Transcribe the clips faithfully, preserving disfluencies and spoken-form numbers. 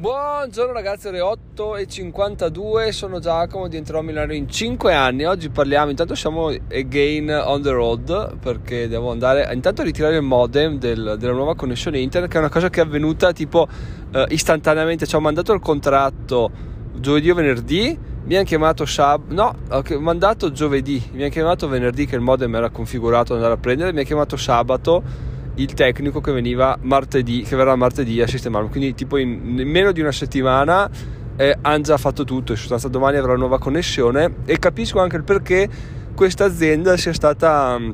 Buongiorno ragazzi, ore otto e cinquantadue, sono Giacomo, diventerò a Milano in cinque anni. Oggi parliamo, intanto siamo again on the road perché devo andare a, intanto a ritirare il modem del, della nuova connessione internet, che è una cosa che è avvenuta tipo eh, istantaneamente. Ci ho mandato il contratto giovedì o venerdì, mi hanno chiamato sab... no, ho mandato giovedì, mi hanno chiamato venerdì che il modem era configurato ad andare a prendere, mi ha chiamato sabato il tecnico che veniva martedì, che verrà martedì a sistemarlo. Quindi tipo in, in meno di una settimana eh, hanno già fatto tutto. In sostanza domani avrà una nuova connessione, e capisco anche il perché questa azienda sia stata um,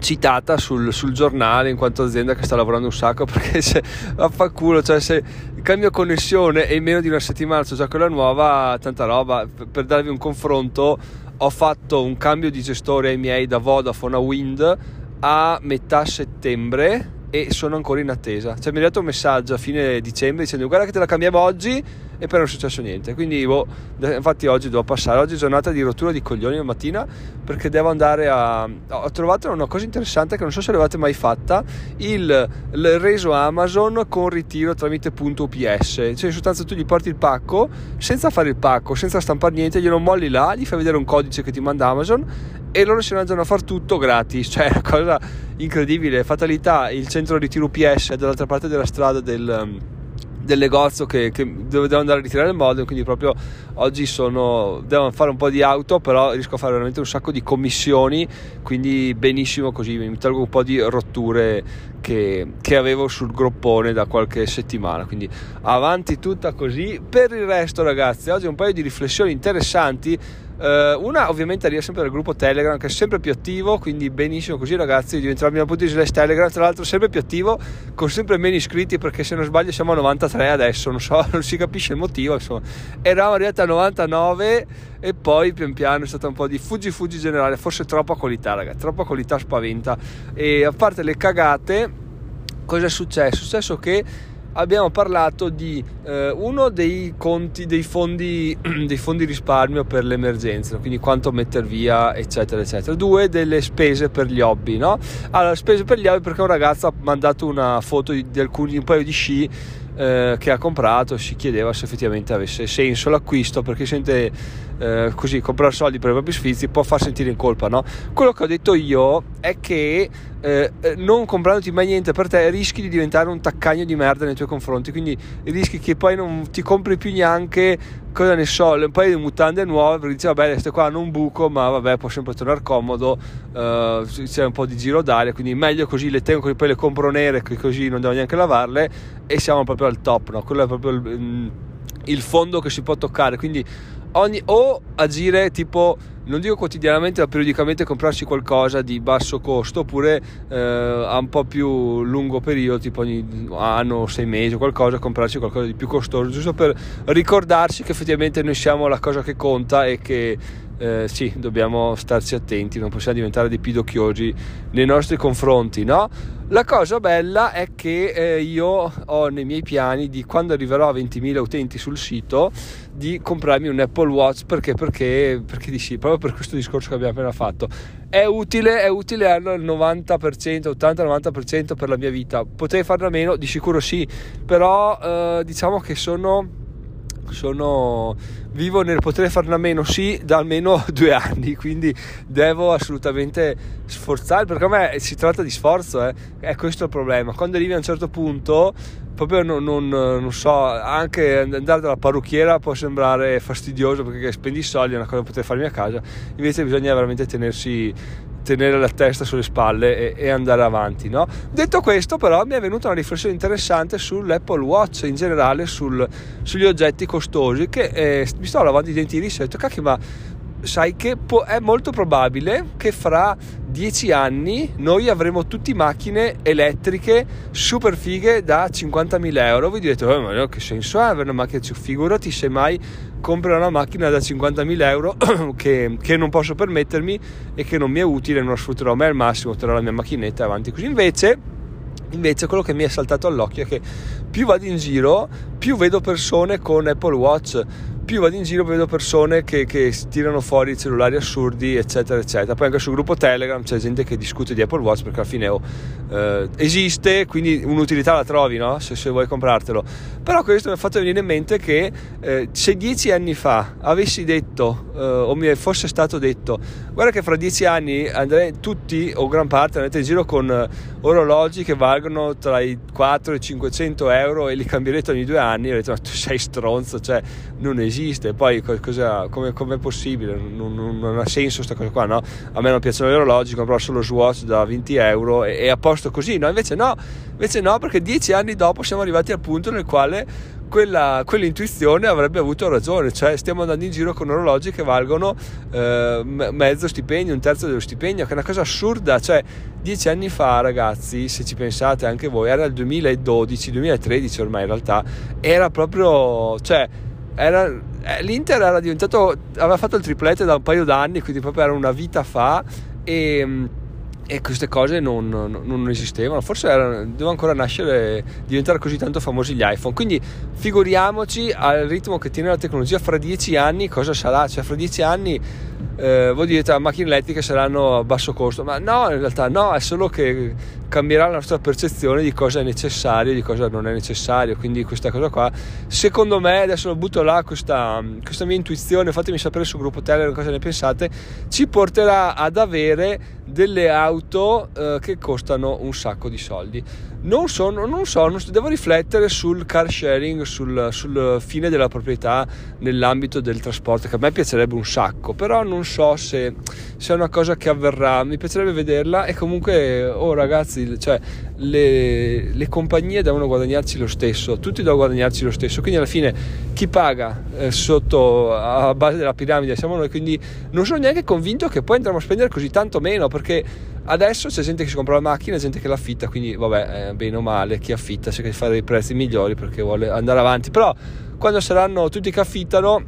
citata sul, sul giornale in quanto azienda che sta lavorando un sacco, perché se fa culo, cioè se cambio connessione e in meno di una settimana c'è già quella nuova, tanta roba. Per, per darvi un confronto, ho fatto un cambio di gestore ai miei da Vodafone a Wind a metà settembre e sono ancora in attesa. Cioè mi ha dato un messaggio a fine dicembre dicendo guarda che te la cambiamo oggi, e poi non è successo niente. Quindi boh, infatti oggi devo passare, oggi è giornata di rottura di coglioni la mattina, perché devo andare a ho trovato una cosa interessante che non so se l'avete mai fatta, il, il reso Amazon con ritiro tramite punto U P S. Cioè in sostanza tu gli porti il pacco senza fare il pacco, senza stampare niente, glielo molli là, gli fai vedere un codice che ti manda Amazon e loro si mangiano a far tutto gratis. Cioè è una cosa incredibile, fatalità. Il centro ritiro U P S è dall'altra parte della strada del, del negozio che, che dove devo andare a ritirare il modem, quindi proprio oggi sono devo fare un po' di auto, però riesco a fare veramente un sacco di commissioni, quindi benissimo così mi tolgo un po' di rotture che, che avevo sul groppone da qualche settimana. Quindi avanti tutta così. Per il resto ragazzi, oggi un paio di riflessioni interessanti. Una ovviamente arriva sempre dal gruppo Telegram, che è sempre più attivo, quindi benissimo così ragazzi, diventerò Milano punto it slash Telegram, tra l'altro sempre più attivo con sempre meno iscritti, perché se non sbaglio siamo a novantatré adesso, non so, non si capisce il motivo, insomma eravamo arrivati a novantanove e poi pian piano è stata un po' di fuggi fuggi generale, forse troppa qualità ragazzi, troppa qualità spaventa. E a parte le cagate, cosa è successo? È successo che abbiamo parlato di eh, uno dei conti, dei fondi, dei fondi risparmio per l'emergenza, quindi quanto metter via eccetera eccetera. Due, delle spese per gli hobby, no? Allora, spese per gli hobby, perché un ragazzo ha mandato una foto di, di alcuni, un paio di sci eh, che ha comprato, si chiedeva se effettivamente avesse senso l'acquisto, perché sente eh, così comprare soldi per i propri sfizi può far sentire in colpa, no? Quello che ho detto io è che Eh, non comprandoti mai niente per te rischi di diventare un taccagno di merda nei tuoi confronti, quindi rischi che poi non ti compri più neanche, cosa ne so, un paio di mutande nuove perché dici vabbè queste qua hanno un buco ma vabbè può sempre tornare comodo, eh, c'è un po' di giro d'aria, quindi meglio così le tengo, poi le compro nere così non devo neanche lavarle e siamo proprio al top, no? Quello è proprio il, il fondo che si può toccare. Quindi Ogni, o agire tipo, non dico quotidianamente, ma periodicamente comprarsi qualcosa di basso costo, oppure eh, a un po' più lungo periodo, tipo ogni anno, sei mesi o qualcosa, comprarsi qualcosa di più costoso, giusto per ricordarci che effettivamente noi siamo la cosa che conta e che eh, sì, dobbiamo starci attenti, non possiamo diventare dei pidocchiosi nei nostri confronti, no? La cosa bella è che eh, io ho nei miei piani, di quando arriverò a ventimila utenti sul sito, di comprarmi un Apple Watch. Perché? Perché? Perché di sì, proprio per questo discorso che abbiamo appena fatto. È utile, è utile al novanta per cento, ottanta novanta per cento per la mia vita. Potrei farne a meno? Di sicuro sì, però eh, diciamo che sono... sono vivo nel potrei farne a meno sì da almeno due anni, quindi devo assolutamente sforzarmi, perché a me si tratta di sforzo, eh. È questo il problema, quando arrivi a un certo punto proprio non, non, non so, anche andare dalla parrucchiera può sembrare fastidioso perché spendi soldi, è una cosa che potrei farmi a casa, invece bisogna veramente tenersi tenere la testa sulle spalle e, e andare avanti, no? Detto questo, però mi è venuta una riflessione interessante sull'Apple Watch, in generale sul, sugli oggetti costosi, che eh, mi stavo lavando i denti ieri e ho detto cacchio, ma sai che po- è molto probabile che fra dieci anni noi avremo tutti macchine elettriche super fighe da cinquantamila euro. Voi direte eh, ma che senso ha avere una macchina, figurati se mai compro una macchina da cinquantamila euro che, che non posso permettermi e che non mi è utile, non la sfrutterò mai al massimo, terrò la mia macchinetta avanti così. Invece Invece quello che mi è saltato all'occhio è che più vado in giro più vedo persone con Apple Watch, più vado in giro vedo persone che, che tirano fuori cellulari assurdi eccetera eccetera. Poi anche sul gruppo Telegram c'è gente che discute di Apple Watch, perché alla fine oh, eh, esiste, quindi un'utilità la trovi, no? se, se vuoi comprartelo. Però questo mi ha fatto venire in mente che eh, se dieci anni fa avessi detto eh, o mi fosse stato detto guarda che fra dieci anni andrei tutti o gran parte andrete in giro con eh, orologi che valgono tra i quattrocento e cinquecento euro e li cambierete ogni due anni, e ho detto ma tu sei stronzo, cioè non esiste. Poi cosa, come è possibile, non, non, non ha senso sta cosa qua, no? A me non piacciono gli orologi, compro solo Swatch da venti euro e, e a posto così, no? Invece no, invece no, perché dieci anni dopo siamo arrivati al punto nel quale quella, quell'intuizione avrebbe avuto ragione, cioè stiamo andando in giro con orologi che valgono eh, mezzo stipendio, un terzo dello stipendio, che è una cosa assurda. Cioè dieci anni fa, ragazzi, se ci pensate anche voi, era il duemiladodici duemilatredici ormai in realtà, era proprio, cioè era, l'Inter era diventato, aveva fatto il triplete da un paio d'anni, quindi proprio era una vita fa, e e queste cose non, non, non esistevano. Forse erano, doveva ancora nascere, diventare così tanto famosi gli iPhone, quindi figuriamoci al ritmo che tiene la tecnologia fra dieci anni cosa sarà. Cioè fra dieci anni eh, voi direte macchine elettriche saranno a basso costo, ma no, in realtà no, è solo che cambierà la nostra percezione di cosa è necessario e di cosa non è necessario. Quindi questa cosa qua, secondo me, adesso lo butto là, questa, questa mia intuizione, fatemi sapere sul gruppo Telegram cosa ne pensate, ci porterà ad avere delle auto eh, che costano un sacco di soldi. Non so, non so, non so, devo riflettere sul car sharing, sul, sul fine della proprietà nell'ambito del trasporto, che a me piacerebbe un sacco, però non so se, se è una cosa che avverrà. Mi piacerebbe vederla, e comunque, oh ragazzi, cioè, le, le compagnie devono guadagnarci lo stesso, tutti devono guadagnarci lo stesso, quindi alla fine chi paga eh, sotto a base della piramide siamo noi. Quindi non sono neanche convinto che poi andremo a spendere così tanto meno, perché adesso c'è gente che si compra la macchina, gente che l'affitta, quindi vabbè, eh, bene o male chi affitta cerca di fare dei prezzi migliori perché vuole andare avanti, però quando saranno tutti che affittano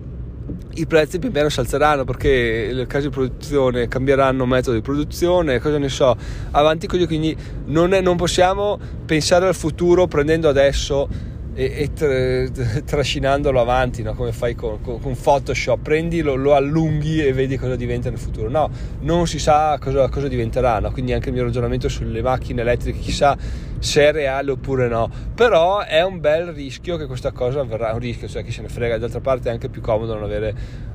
i prezzi pian piano si alzeranno, perché le case di produzione cambieranno metodo di produzione, cosa ne so, avanti così. Quindi non, è, non possiamo pensare al futuro prendendo adesso e, e tra, trascinandolo avanti, no? Come fai con, con, con Photoshop, prendilo, lo allunghi e vedi cosa diventa nel futuro. No, non si sa cosa, cosa diventerà, no? Quindi anche il mio ragionamento sulle macchine elettriche, chissà se è reale oppure no, però è un bel rischio che questa cosa avverrà, un rischio, cioè chi se ne frega. D'altra parte è anche più comodo non avere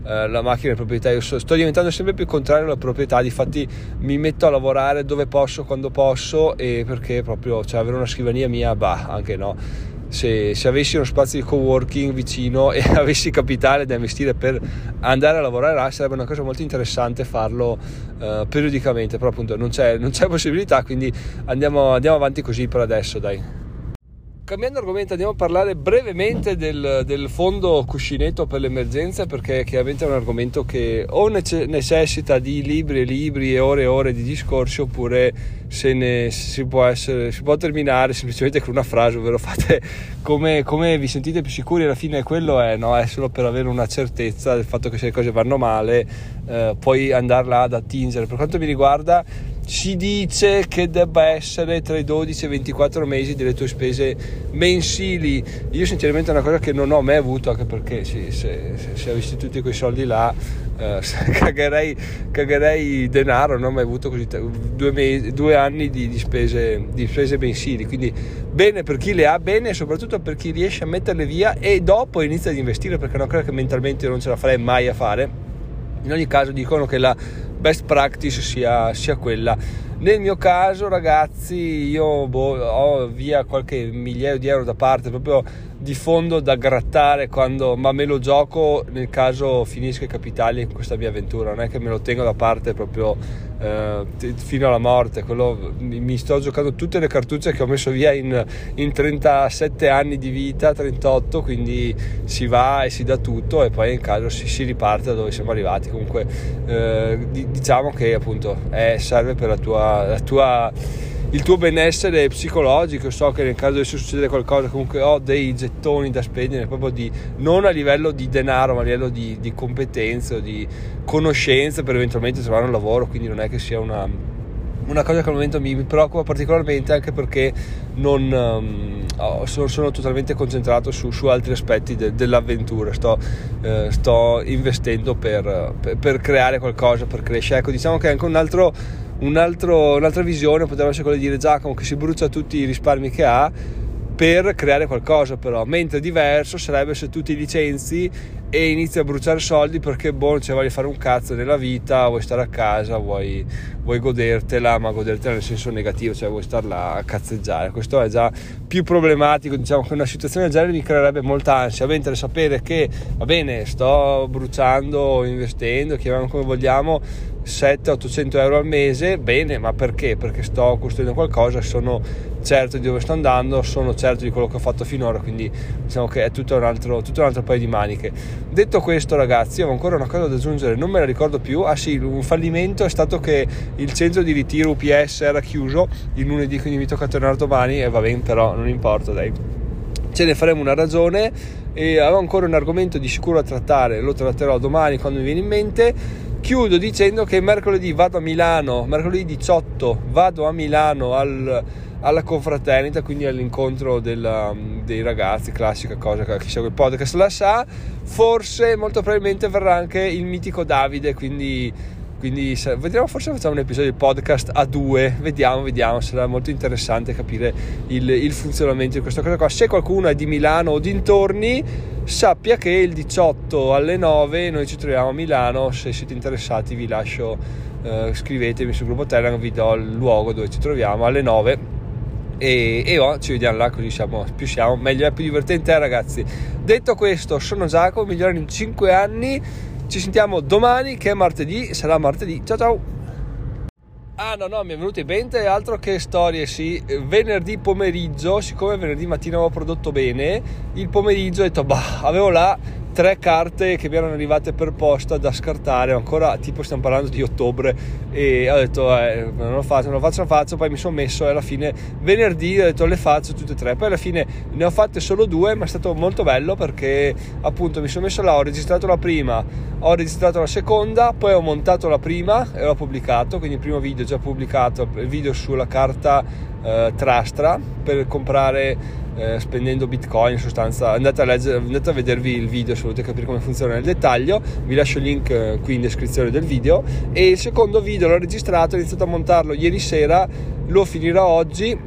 eh, la macchina di proprietà. Io so, sto diventando sempre più contrario alla proprietà, difatti mi metto a lavorare dove posso, quando posso, e perché proprio, cioè avere una scrivania mia, bah, anche no. Se, se avessi uno spazio di coworking vicino e avessi capitale da investire per andare a lavorare là, sarebbe una cosa molto interessante farlo eh, periodicamente, però appunto non c'è, non c'è possibilità, quindi andiamo, andiamo avanti così per adesso, dai. Cambiando argomento, andiamo a parlare brevemente del, del fondo cuscinetto per l'emergenza, perché chiaramente è un argomento che o nece- necessita di libri e libri e ore e ore di discorsi, oppure se ne si può, essere, si può terminare semplicemente con una frase, ovvero fate come, come vi sentite più sicuri. Alla fine quello è, no? È solo per avere una certezza del fatto che se le cose vanno male eh, puoi andarla ad attingere. Per quanto mi riguarda, si dice che debba essere tra i dodici e i ventiquattro mesi delle tue spese mensili. Io sinceramente è una cosa che non ho mai avuto, anche perché sì, se, se, se avessi tutti quei soldi là eh, cagherei, cagherei denaro. Non ho mai avuto così due, mesi, due anni di, di, spese, di spese mensili, quindi bene per chi le ha, bene e soprattutto per chi riesce a metterle via e dopo inizia ad investire, perché è una cosa che mentalmente non ce la farei mai a fare. In ogni caso dicono che la best practice sia, sia quella. Nel mio caso, ragazzi, io boh, ho via qualche migliaio di euro da parte proprio di fondo da grattare, quando, ma me lo gioco nel caso finisca i capitali in questa mia avventura, non è che me lo tengo da parte proprio eh, fino alla morte. Quello, mi sto giocando tutte le cartucce che ho messo via in, in trentasette anni di vita, trentotto, quindi si va e si dà tutto e poi in caso si, si riparte da dove siamo arrivati. Comunque eh, diciamo che appunto eh, serve per la tua, la tua il tuo benessere psicologico. So che nel caso dovesse succedere qualcosa, comunque ho dei gettoni da spendere, proprio di, non a livello di denaro ma a livello di, di competenze o di conoscenze per eventualmente trovare un lavoro, quindi non è che sia una una cosa che al momento mi preoccupa particolarmente, anche perché non um, oh, sono, sono totalmente concentrato su, su altri aspetti de, dell'avventura. Sto, eh, sto investendo per, per, per creare qualcosa, per crescere. Ecco, diciamo che anche un altro, un altro, un'altra visione potrebbe essere quella di dire Giacomo che si brucia tutti i risparmi che ha per creare qualcosa, però, mentre diverso sarebbe se tu ti licenzi e inizi a bruciare soldi perché boh, cioè, voglio fare un cazzo nella vita, vuoi stare a casa, vuoi, vuoi godertela, ma godertela nel senso negativo, cioè vuoi star là a cazzeggiare. Questo è già più problematico, diciamo che una situazione del genere mi creerebbe molta ansia, mentre sapere che va bene, sto bruciando, investendo, chiamiamo come vogliamo, settecento-ottocento euro al mese, bene, ma perché? Perché sto costruendo qualcosa, sono certo di dove sto andando, sono certo di quello che ho fatto finora, quindi diciamo che è tutto un altro, tutto un altro paio di maniche. Detto questo, ragazzi, avevo ancora una cosa da aggiungere, non me la ricordo più. Ah sì, un fallimento è stato che il centro di ritiro U P S era chiuso il lunedì, quindi mi tocca tornare domani e va bene, però non importa, dai, ce ne faremo una ragione. E avevo ancora un argomento di sicuro da trattare, lo tratterò domani quando mi viene in mente. Chiudo dicendo che mercoledì vado a Milano, mercoledì diciotto vado a Milano al, alla confraternita, quindi all'incontro della, dei ragazzi, classica cosa che chi segue il podcast la sa, forse molto probabilmente verrà anche il mitico Davide, quindi, quindi vedremo, forse facciamo un episodio di podcast a due, vediamo, vediamo, sarà molto interessante capire il, il funzionamento di questa cosa qua. Se qualcuno è di Milano o dintorni, sappia che il diciotto alle nove noi ci troviamo a Milano. Se siete interessati vi lascio, eh, scrivetemi sul gruppo Telegram, vi do il luogo dove ci troviamo alle nove e, e oh, ci vediamo là, così siamo, più siamo meglio, è più divertente, eh, ragazzi. Detto questo, sono Giacomo, migliorano in cinque anni, ci sentiamo domani che è martedì, sarà martedì, ciao ciao. Ah no no, mi è venuto in mente altro che storie, sì, venerdì pomeriggio, siccome venerdì mattina avevo prodotto bene, il pomeriggio ho detto bah, avevo là tre carte che mi erano arrivate per posta da scartare, ancora tipo stiamo parlando di ottobre, e ho detto eh, non lo faccio, non lo faccio, non lo faccio, poi mi sono messo e alla fine venerdì ho detto le faccio tutte e tre, poi alla fine ne ho fatte solo due, ma è stato molto bello perché appunto mi sono messo là, ho registrato la prima, ho registrato la seconda, poi ho montato la prima e l'ho pubblicato, quindi il primo video già pubblicato, il video sulla carta eh, Trastra per comprare Eh, spendendo Bitcoin, in sostanza andate a leggere, andate a vedervi il video se volete capire come funziona nel dettaglio, vi lascio il link eh, qui in descrizione del video. E il secondo video l'ho registrato, ho iniziato a montarlo ieri sera, lo finirò oggi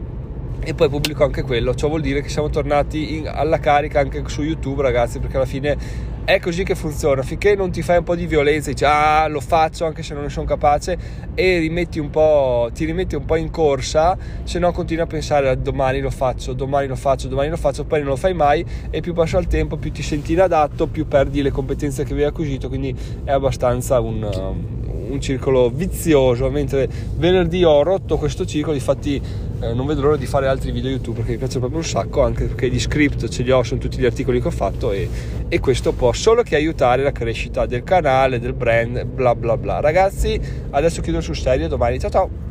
e poi pubblico anche quello. Ciò vuol dire che siamo tornati in, alla carica anche su YouTube, ragazzi, perché alla fine è così che funziona, finché non ti fai un po' di violenza, dici ah lo faccio anche se non ne sono capace e rimetti un po', ti rimetti un po' in corsa, se no continui a pensare domani lo faccio, domani lo faccio, domani lo faccio, poi non lo fai mai e più passa il tempo più ti senti inadatto, più perdi le competenze che avevi acquisito, quindi è abbastanza un... Um, un circolo vizioso, mentre venerdì ho rotto questo circolo, infatti eh, non vedo l'ora di fare altri video YouTube perché mi piace proprio un sacco, anche perché gli script ce li ho, sono tutti gli articoli che ho fatto e, e questo può solo che aiutare la crescita del canale, del brand, bla bla bla. Ragazzi, adesso chiudo sul serio, domani ciao ciao.